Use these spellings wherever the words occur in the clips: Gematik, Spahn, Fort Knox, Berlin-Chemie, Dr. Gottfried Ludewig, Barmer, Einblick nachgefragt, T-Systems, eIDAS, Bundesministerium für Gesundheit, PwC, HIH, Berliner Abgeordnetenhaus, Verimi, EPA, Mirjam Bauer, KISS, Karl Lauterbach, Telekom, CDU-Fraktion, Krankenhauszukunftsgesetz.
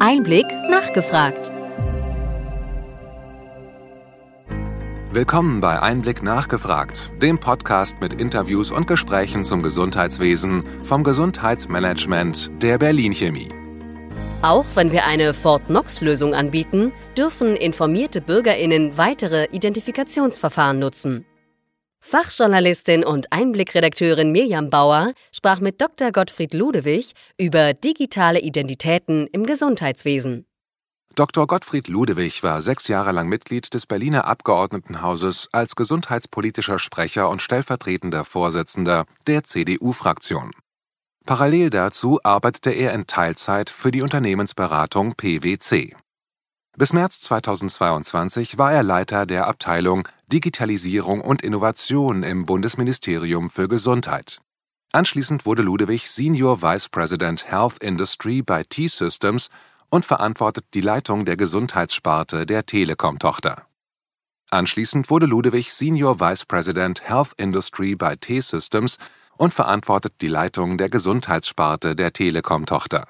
Einblick nachgefragt. Willkommen bei Einblick nachgefragt, dem Podcast mit Interviews und Gesprächen zum Gesundheitswesen vom Gesundheitsmanagement der Berlin-Chemie. Auch wenn wir eine Fort-Knox-Lösung anbieten, dürfen informierte BürgerInnen weitere Identifikationsverfahren nutzen. Fachjournalistin und Einblickredakteurin Mirjam Bauer sprach mit Dr. Gottfried Ludewig über digitale Identitäten im Gesundheitswesen. Dr. Gottfried Ludewig war 6 Jahre lang Mitglied des Berliner Abgeordnetenhauses als gesundheitspolitischer Sprecher und stellvertretender Vorsitzender der CDU-Fraktion. Parallel dazu arbeitete er in Teilzeit für die Unternehmensberatung PwC. Bis März 2022 war er Leiter der Abteilung Digitalisierung und Innovation im Bundesministerium für Gesundheit. Anschließend wurde Ludewig Senior Vice President Health Industry bei T-Systems und verantwortet die Leitung der Gesundheitssparte der Telekom-Tochter. Anschließend wurde Ludewig Senior Vice President Health Industry bei T-Systems und verantwortet die Leitung der Gesundheitssparte der Telekom-Tochter.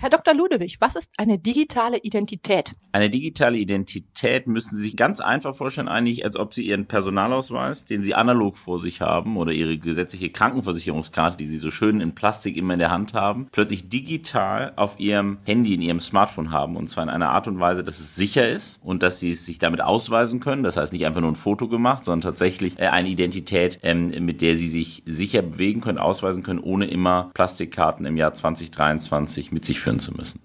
Herr Dr. Ludewig, was ist eine digitale Identität? Eine digitale Identität müssen Sie sich ganz einfach vorstellen, eigentlich als ob Sie Ihren Personalausweis, den Sie analog vor sich haben, oder Ihre gesetzliche Krankenversicherungskarte, die Sie so schön in Plastik immer in der Hand haben, plötzlich digital auf Ihrem Handy, in Ihrem Smartphone haben, und zwar in einer Art und Weise, dass es sicher ist und dass Sie es sich damit ausweisen können. Das heißt, nicht einfach nur ein Foto gemacht, sondern tatsächlich eine Identität, mit der Sie sich sicher bewegen können, ausweisen können, ohne immer Plastikkarten im Jahr 2023 mit sich zu müssen.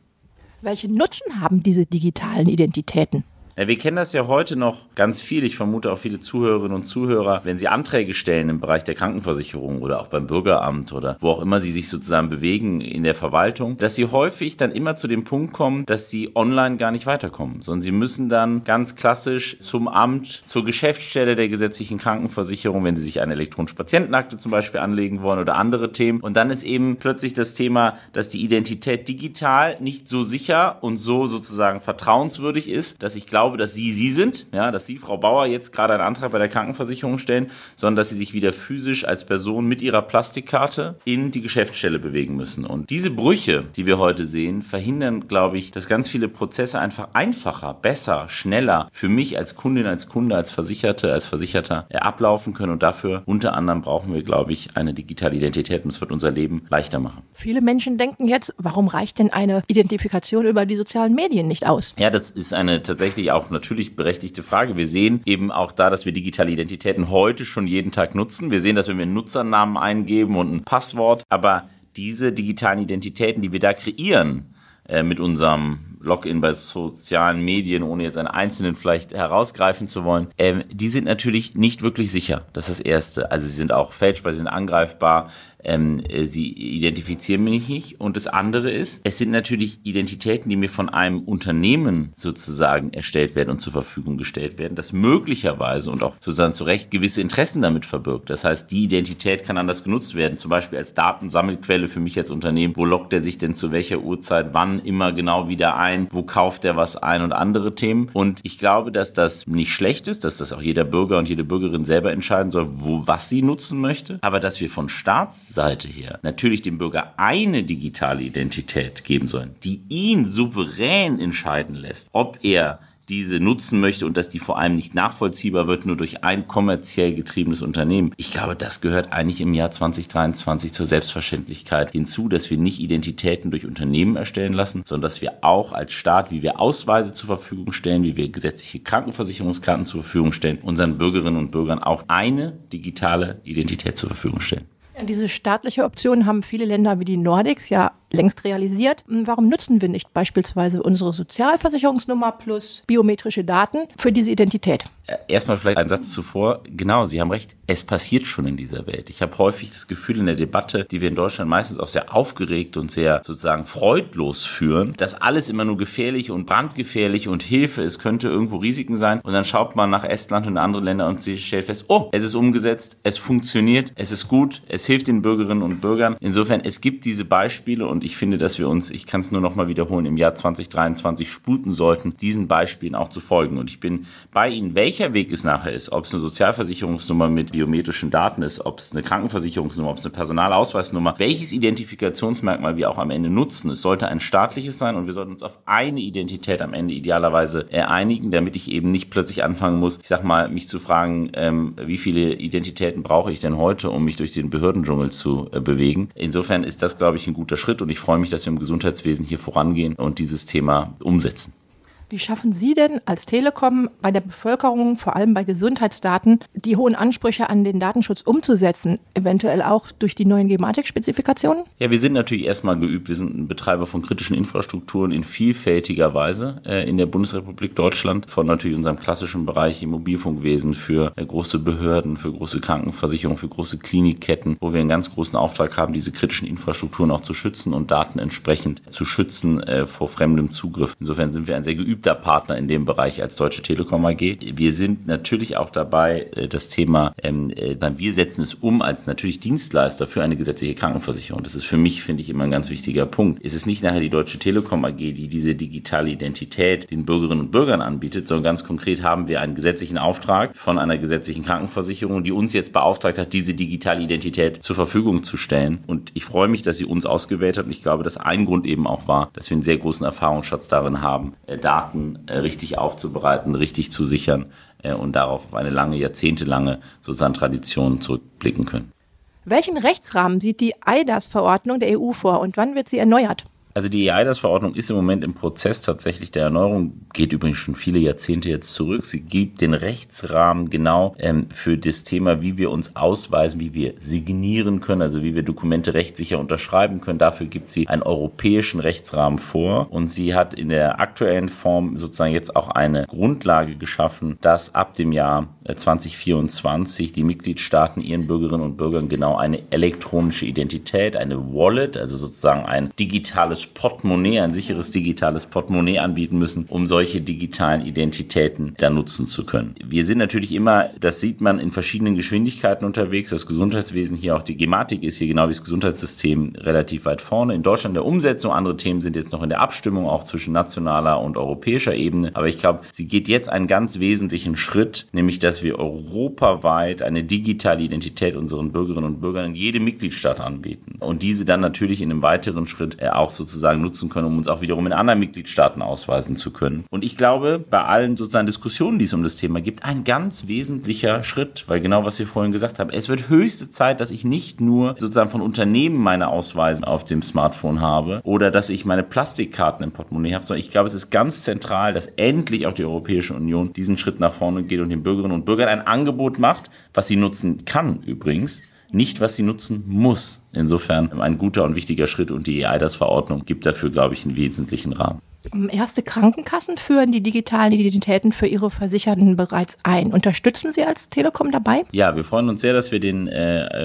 Welche Nutzen haben diese digitalen Identitäten? Wir kennen das ja heute noch ganz viel. Ich vermute auch viele Zuhörerinnen und Zuhörer, wenn sie Anträge stellen im Bereich der Krankenversicherung oder auch beim Bürgeramt oder wo auch immer sie sich sozusagen bewegen in der Verwaltung, dass sie häufig dann immer zu dem Punkt kommen, dass sie online gar nicht weiterkommen, sondern sie müssen dann ganz klassisch zum Amt, zur Geschäftsstelle der gesetzlichen Krankenversicherung, wenn sie sich eine elektronische Patientenakte zum Beispiel anlegen wollen oder andere Themen. Und dann ist eben plötzlich das Thema, dass die Identität digital nicht so sicher und so sozusagen vertrauenswürdig ist, dass ich glaube, dass Sie sind, ja, dass Sie, Frau Bauer, jetzt gerade einen Antrag bei der Krankenversicherung stellen, sondern dass Sie sich wieder physisch als Person mit Ihrer Plastikkarte in die Geschäftsstelle bewegen müssen. Und diese Brüche, die wir heute sehen, verhindern, glaube ich, dass ganz viele Prozesse einfach einfacher, besser, schneller für mich als Kundin, als Kunde, als Versicherte, als Versicherter ablaufen können. Und dafür unter anderem brauchen wir, glaube ich, eine digitale Identität, und es wird unser Leben leichter machen. Viele Menschen denken jetzt, warum reicht denn eine Identifikation über die sozialen Medien nicht aus? Ja, das ist eine tatsächlich auch natürlich berechtigte Frage. Wir sehen eben auch da, dass wir digitale Identitäten heute schon jeden Tag nutzen. Wir sehen das, wenn wir einen Nutzernamen eingeben und ein Passwort. Aber diese digitalen Identitäten, die wir da kreieren mit unserem Login bei sozialen Medien, ohne jetzt einen einzelnen vielleicht herausgreifen zu wollen, die sind natürlich nicht wirklich sicher. Das ist das Erste. Also sie sind auch fälschbar, sie sind angreifbar, sie identifizieren mich nicht. Und das andere ist, es sind natürlich Identitäten, die mir von einem Unternehmen sozusagen erstellt werden und zur Verfügung gestellt werden, das möglicherweise und auch sozusagen zu Recht gewisse Interessen damit verbirgt. Das heißt, die Identität kann anders genutzt werden, zum Beispiel als Datensammelquelle für mich als Unternehmen. Wo lockt er sich denn zu welcher Uhrzeit, wann immer genau wieder ein? Wo kauft er was ein und andere Themen? Und ich glaube, dass das nicht schlecht ist, dass das auch jeder Bürger und jede Bürgerin selber entscheiden soll, was sie nutzen möchte. Aber dass wir von Staatsseite her natürlich dem Bürger eine digitale Identität geben sollen, die ihn souverän entscheiden lässt, ob er diese nutzen möchte, und dass die vor allem nicht nachvollziehbar wird, nur durch ein kommerziell getriebenes Unternehmen. Ich glaube, das gehört eigentlich im Jahr 2023 zur Selbstverständlichkeit hinzu, dass wir nicht Identitäten durch Unternehmen erstellen lassen, sondern dass wir auch als Staat, wie wir Ausweise zur Verfügung stellen, wie wir gesetzliche Krankenversicherungskarten zur Verfügung stellen, unseren Bürgerinnen und Bürgern auch eine digitale Identität zur Verfügung stellen. Diese staatliche Option haben viele Länder wie die Nordics ja längst realisiert. Warum nutzen wir nicht beispielsweise unsere Sozialversicherungsnummer plus biometrische Daten für diese Identität? Erstmal vielleicht ein Satz zuvor. Genau, Sie haben recht. Es passiert schon in dieser Welt. Ich habe häufig das Gefühl in der Debatte, die wir in Deutschland meistens auch sehr aufgeregt und sehr sozusagen freudlos führen, dass alles immer nur gefährlich und brandgefährlich und Hilfe, es könnte irgendwo Risiken sein. Und dann schaut man nach Estland und andere Länder und stellt fest, oh, es ist umgesetzt, es funktioniert, es ist gut, es hilft den Bürgerinnen und Bürgern. Insofern, es gibt diese Beispiele, und Und ich finde, dass wir uns, ich kann es nur noch mal wiederholen, im Jahr 2023 sputen sollten, diesen Beispielen auch zu folgen. Und ich bin bei Ihnen, welcher Weg es nachher ist, ob es eine Sozialversicherungsnummer mit biometrischen Daten ist, ob es eine Krankenversicherungsnummer, ob es eine Personalausweisnummer, welches Identifikationsmerkmal wir auch am Ende nutzen. Es sollte ein staatliches sein und wir sollten uns auf eine Identität am Ende idealerweise einigen, damit ich eben nicht plötzlich anfangen muss, ich sag mal, mich zu fragen, wie viele Identitäten brauche ich denn heute, um mich durch den Behördendschungel zu bewegen. Insofern ist das, glaube ich, ein guter Schritt und ich freue mich, dass wir im Gesundheitswesen hier vorangehen und dieses Thema umsetzen. Wie schaffen Sie denn als Telekom bei der Bevölkerung, vor allem bei Gesundheitsdaten, die hohen Ansprüche an den Datenschutz umzusetzen, eventuell auch durch die neuen Gematik-Spezifikationen? Ja, wir sind natürlich erstmal geübt. Wir sind ein Betreiber von kritischen Infrastrukturen in vielfältiger Weise in der Bundesrepublik Deutschland, von natürlich unserem klassischen Bereich im Mobilfunkwesen für große Behörden, für große Krankenversicherungen, für große Klinikketten, wo wir einen ganz großen Auftrag haben, diese kritischen Infrastrukturen auch zu schützen und Daten entsprechend zu schützen vor fremdem Zugriff. Insofern sind wir ein sehr geübter Partner in dem Bereich als Deutsche Telekom AG. Wir sind natürlich auch dabei, das Thema, wir setzen es um als natürlich Dienstleister für eine gesetzliche Krankenversicherung. Das ist für mich, finde ich, immer ein ganz wichtiger Punkt. Es ist nicht nachher die Deutsche Telekom AG, die diese digitale Identität den Bürgerinnen und Bürgern anbietet, sondern ganz konkret haben wir einen gesetzlichen Auftrag von einer gesetzlichen Krankenversicherung, die uns jetzt beauftragt hat, diese digitale Identität zur Verfügung zu stellen. Und ich freue mich, dass sie uns ausgewählt hat. Und ich glaube, dass ein Grund eben auch war, dass wir einen sehr großen Erfahrungsschatz darin haben, Daten richtig aufzubereiten, richtig zu sichern und darauf auf eine lange, jahrzehntelange sozusagen Tradition zurückblicken können. Welchen Rechtsrahmen sieht die eIDAS-Verordnung der EU vor und wann wird sie erneuert? Also die eIDAS-Verordnung ist im Moment im Prozess tatsächlich der Erneuerung, geht übrigens schon viele Jahrzehnte jetzt zurück. Sie gibt den Rechtsrahmen genau für das Thema, wie wir uns ausweisen, wie wir signieren können, also wie wir Dokumente rechtssicher unterschreiben können. Dafür gibt sie einen europäischen Rechtsrahmen vor und sie hat in der aktuellen Form sozusagen jetzt auch eine Grundlage geschaffen, dass ab dem Jahr 2024 die Mitgliedstaaten ihren Bürgerinnen und Bürgern genau eine elektronische Identität, eine Wallet, also sozusagen ein digitales Portemonnaie, ein sicheres digitales Portemonnaie anbieten müssen, um solche digitalen Identitäten dann nutzen zu können. Wir sind natürlich immer, das sieht man, in verschiedenen Geschwindigkeiten unterwegs. Das Gesundheitswesen hier, auch die Gematik ist hier genau wie das Gesundheitssystem relativ weit vorne. In Deutschland der Umsetzung, andere Themen sind jetzt noch in der Abstimmung, auch zwischen nationaler und europäischer Ebene. Aber ich glaube, sie geht jetzt einen ganz wesentlichen Schritt, nämlich dass wir europaweit eine digitale Identität unseren Bürgerinnen und Bürgern in jedem Mitgliedstaat anbieten. Und diese dann natürlich in einem weiteren Schritt auch sozusagen nutzen können, um uns auch wiederum in anderen Mitgliedstaaten ausweisen zu können. Und ich glaube, bei allen sozusagen Diskussionen, die es um das Thema gibt, ein ganz wesentlicher Schritt, weil genau, was wir vorhin gesagt haben, es wird höchste Zeit, dass ich nicht nur sozusagen von Unternehmen meine Ausweise auf dem Smartphone habe oder dass ich meine Plastikkarten im Portemonnaie habe, sondern ich glaube, es ist ganz zentral, dass endlich auch die Europäische Union diesen Schritt nach vorne geht und den Bürgerinnen und Bürgern ein Angebot macht, was sie nutzen kann übrigens, nicht was sie nutzen muss. Insofern ein guter und wichtiger Schritt und die eIDAS-Verordnung gibt dafür, glaube ich, einen wesentlichen Rahmen. Erste Krankenkassen führen die digitalen Identitäten für ihre Versicherten bereits ein. Unterstützen Sie als Telekom dabei? Ja, wir freuen uns sehr, dass wir den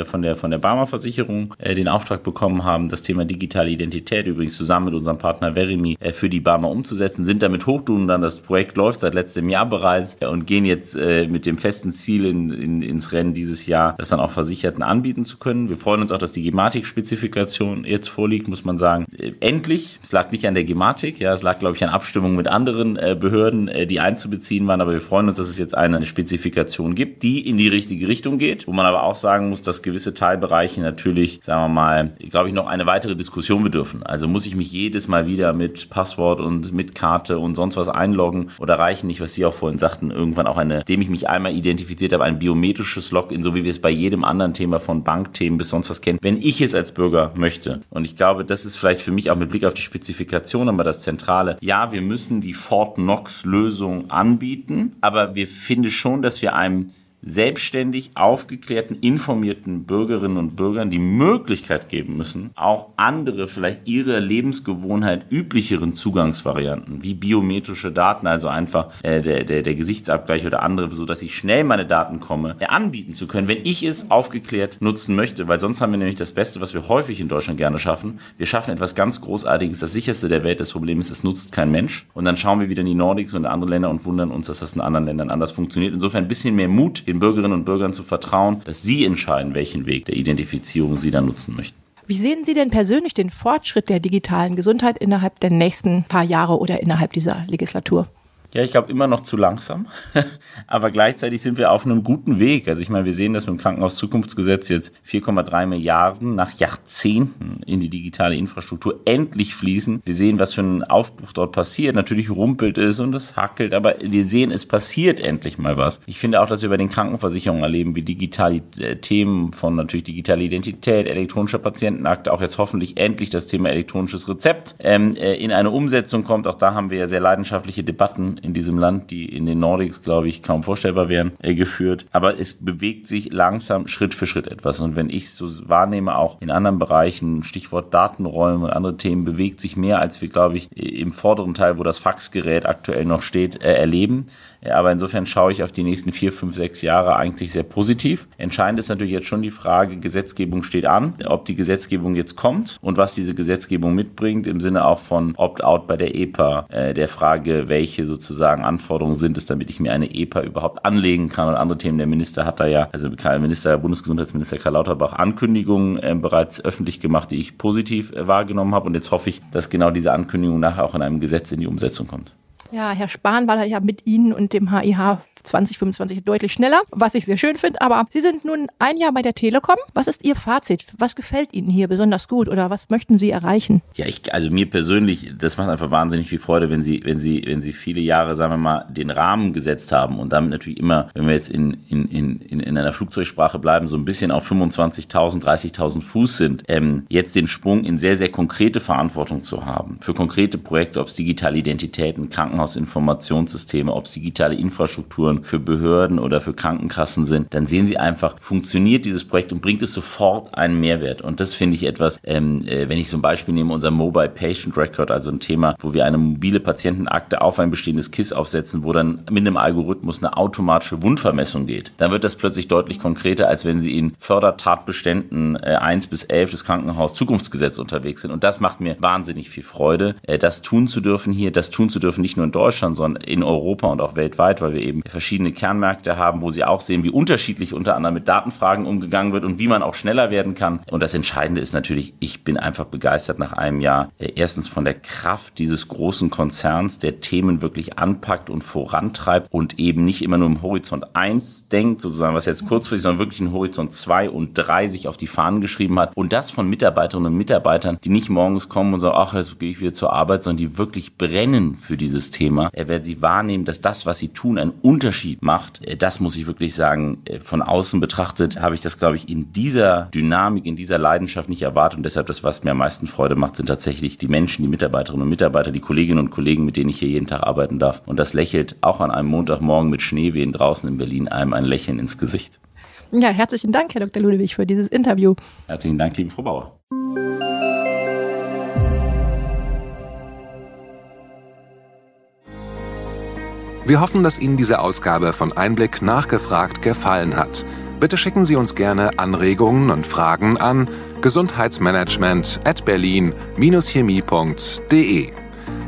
von der Barmer Versicherung den Auftrag bekommen haben, das Thema digitale Identität übrigens zusammen mit unserem Partner Verimi für die Barmer umzusetzen. Sind damit hochdun, dann das Projekt läuft seit letztem Jahr bereits und gehen jetzt mit dem festen Ziel ins Rennen dieses Jahr, das dann auch Versicherten anbieten zu können. Wir freuen uns auch, dass die Gematik-Spezifikation jetzt vorliegt, muss man sagen. Endlich, es lag nicht an der Gematik, ja, es lag, glaube ich, an Abstimmungen mit anderen Behörden, die einzubeziehen waren, aber wir freuen uns, dass es jetzt eine Spezifikation gibt, die in die richtige Richtung geht, wo man aber auch sagen muss, dass gewisse Teilbereiche natürlich, sagen wir mal, glaube ich, noch eine weitere Diskussion bedürfen. Also muss ich mich jedes Mal wieder mit Passwort und mit Karte und sonst was einloggen oder reichen nicht, was Sie auch vorhin sagten, irgendwann auch indem ich mich einmal identifiziert habe, ein biometrisches Login, so wie wir es bei jedem anderen Thema von Bankthemen bis sonst was kennen, wenn ich es als Bürger möchte. Und ich glaube, das ist vielleicht für mich auch mit Blick auf die Spezifikation aber das Zentrale. Ja, wir müssen die Fort Knox-Lösung anbieten, aber wir finden schon, dass wir einem selbstständig aufgeklärten, informierten Bürgerinnen und Bürgern die Möglichkeit geben müssen, auch andere, vielleicht ihrer Lebensgewohnheit üblicheren Zugangsvarianten, wie biometrische Daten, also einfach der Gesichtsabgleich oder andere, sodass ich schnell meine Daten komme, anbieten zu können, wenn ich es aufgeklärt nutzen möchte, weil sonst haben wir nämlich das Beste, was wir häufig in Deutschland gerne schaffen. Wir schaffen etwas ganz Großartiges, das Sicherste der Welt. Das Problem ist, es nutzt kein Mensch. Und dann schauen wir wieder in die Nordics und in andere Länder und wundern uns, dass das in anderen Ländern anders funktioniert. Insofern ein bisschen mehr Mut, den Bürgerinnen und Bürgern zu vertrauen, dass sie entscheiden, welchen Weg der Identifizierung sie dann nutzen möchten. Wie sehen Sie denn persönlich den Fortschritt der digitalen Gesundheit innerhalb der nächsten paar Jahre oder innerhalb dieser Legislatur? Ja, ich glaube immer noch zu langsam, aber gleichzeitig sind wir auf einem guten Weg. Also ich meine, wir sehen, dass mit dem Krankenhauszukunftsgesetz jetzt 4,3 Milliarden nach Jahrzehnten in die digitale Infrastruktur endlich fließen. Wir sehen, was für ein Aufbruch dort passiert. Natürlich rumpelt es und es hackelt, aber wir sehen, es passiert endlich mal was. Ich finde auch, dass wir bei den Krankenversicherungen erleben, wie digitale Themen von natürlich digitaler Identität, elektronischer Patientenakte, auch jetzt hoffentlich endlich das Thema elektronisches Rezept in eine Umsetzung kommt. Auch da haben wir ja sehr leidenschaftliche Debatten in diesem Land, die in den Nordics, glaube ich, kaum vorstellbar wären, geführt. Aber es bewegt sich langsam Schritt für Schritt etwas. Und wenn ich so wahrnehme, auch in anderen Bereichen, Stichwort Datenräume und andere Themen, bewegt sich mehr, als wir, glaube ich, im vorderen Teil, wo das Faxgerät aktuell noch steht, erleben. Aber insofern schaue ich auf die nächsten 4, 5, 6 Jahre eigentlich sehr positiv. Entscheidend ist natürlich jetzt schon die Frage, Gesetzgebung steht an, ob die Gesetzgebung jetzt kommt und was diese Gesetzgebung mitbringt, im Sinne auch von Opt-out bei der EPA, der Frage, welche sozusagen Anforderungen sind es, damit ich mir eine EPA überhaupt anlegen kann und andere Themen. Der Minister hat da ja, also der Bundesgesundheitsminister Karl Lauterbach, Ankündigungen bereits öffentlich gemacht, die ich positiv wahrgenommen habe. Und jetzt hoffe ich, dass genau diese Ankündigung nachher auch in einem Gesetz in die Umsetzung kommt. Ja, Herr Spahn war ja mit Ihnen und dem HIH 2025 deutlich schneller, was ich sehr schön finde. Aber Sie sind nun ein Jahr bei der Telekom. Was ist Ihr Fazit? Was gefällt Ihnen hier besonders gut oder was möchten Sie erreichen? Ja, also mir persönlich, das macht einfach wahnsinnig viel Freude, wenn Sie viele Jahre, sagen wir mal, den Rahmen gesetzt haben und damit natürlich immer, wenn wir jetzt in einer Flugzeugsprache bleiben, so ein bisschen auf 25.000, 30.000 Fuß sind, jetzt den Sprung in sehr, sehr konkrete Verantwortung zu haben für konkrete Projekte, ob es digitale Identitäten, Krankenhausinformationssysteme, ob es digitale Infrastrukturen für Behörden oder für Krankenkassen sind, dann sehen Sie einfach, funktioniert dieses Projekt und bringt es sofort einen Mehrwert. Und das finde ich etwas, wenn ich zum Beispiel nehme, unser Mobile Patient Record, also ein Thema, wo wir eine mobile Patientenakte auf ein bestehendes KISS aufsetzen, wo dann mit einem Algorithmus eine automatische Wundvermessung geht. Dann wird das plötzlich deutlich konkreter, als wenn Sie in Fördertatbeständen 1 bis 11 des Krankenhauszukunftsgesetzes unterwegs sind. Und das macht mir wahnsinnig viel Freude, das tun zu dürfen hier, das tun zu dürfen, nicht nur in Deutschland, sondern in Europa und auch weltweit, weil wir eben verschiedene Kernmärkte haben, wo Sie auch sehen, wie unterschiedlich unter anderem mit Datenfragen umgegangen wird und wie man auch schneller werden kann. Und das Entscheidende ist natürlich, ich bin einfach begeistert nach einem Jahr. Erstens von der Kraft dieses großen Konzerns, der Themen wirklich anpackt und vorantreibt und eben nicht immer nur im Horizont 1 denkt, sozusagen, was jetzt kurzfristig, sondern wirklich in Horizont 2 und 3 sich auf die Fahnen geschrieben hat. Und das von Mitarbeiterinnen und Mitarbeitern, die nicht morgens kommen und sagen, ach, jetzt gehe ich wieder zur Arbeit, sondern die wirklich brennen für dieses Thema. Werden Sie wahrnehmen, dass das, was Sie tun, ein Unterschied macht, das muss ich wirklich sagen, von außen betrachtet habe ich das, glaube ich, in dieser Dynamik, in dieser Leidenschaft nicht erwartet und deshalb das, was mir am meisten Freude macht, sind tatsächlich die Menschen, die Mitarbeiterinnen und Mitarbeiter, die Kolleginnen und Kollegen, mit denen ich hier jeden Tag arbeiten darf und das lächelt auch an einem Montagmorgen mit Schneewehen draußen in Berlin einem ein Lächeln ins Gesicht. Ja, herzlichen Dank, Herr Dr. Ludewig, für dieses Interview. Herzlichen Dank, liebe Frau Bauer. Wir hoffen, dass Ihnen diese Ausgabe von Einblick nachgefragt gefallen hat. Bitte schicken Sie uns gerne Anregungen und Fragen an gesundheitsmanagement@berlin-chemie.de.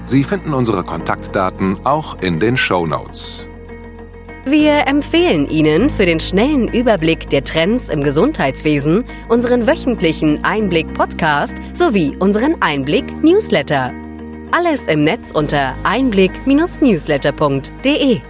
Sie finden unsere Kontaktdaten auch in den Shownotes. Wir empfehlen Ihnen für den schnellen Überblick der Trends im Gesundheitswesen unseren wöchentlichen Einblick-Podcast sowie unseren Einblick-Newsletter. Alles im Netz unter einblick-newsletter.de.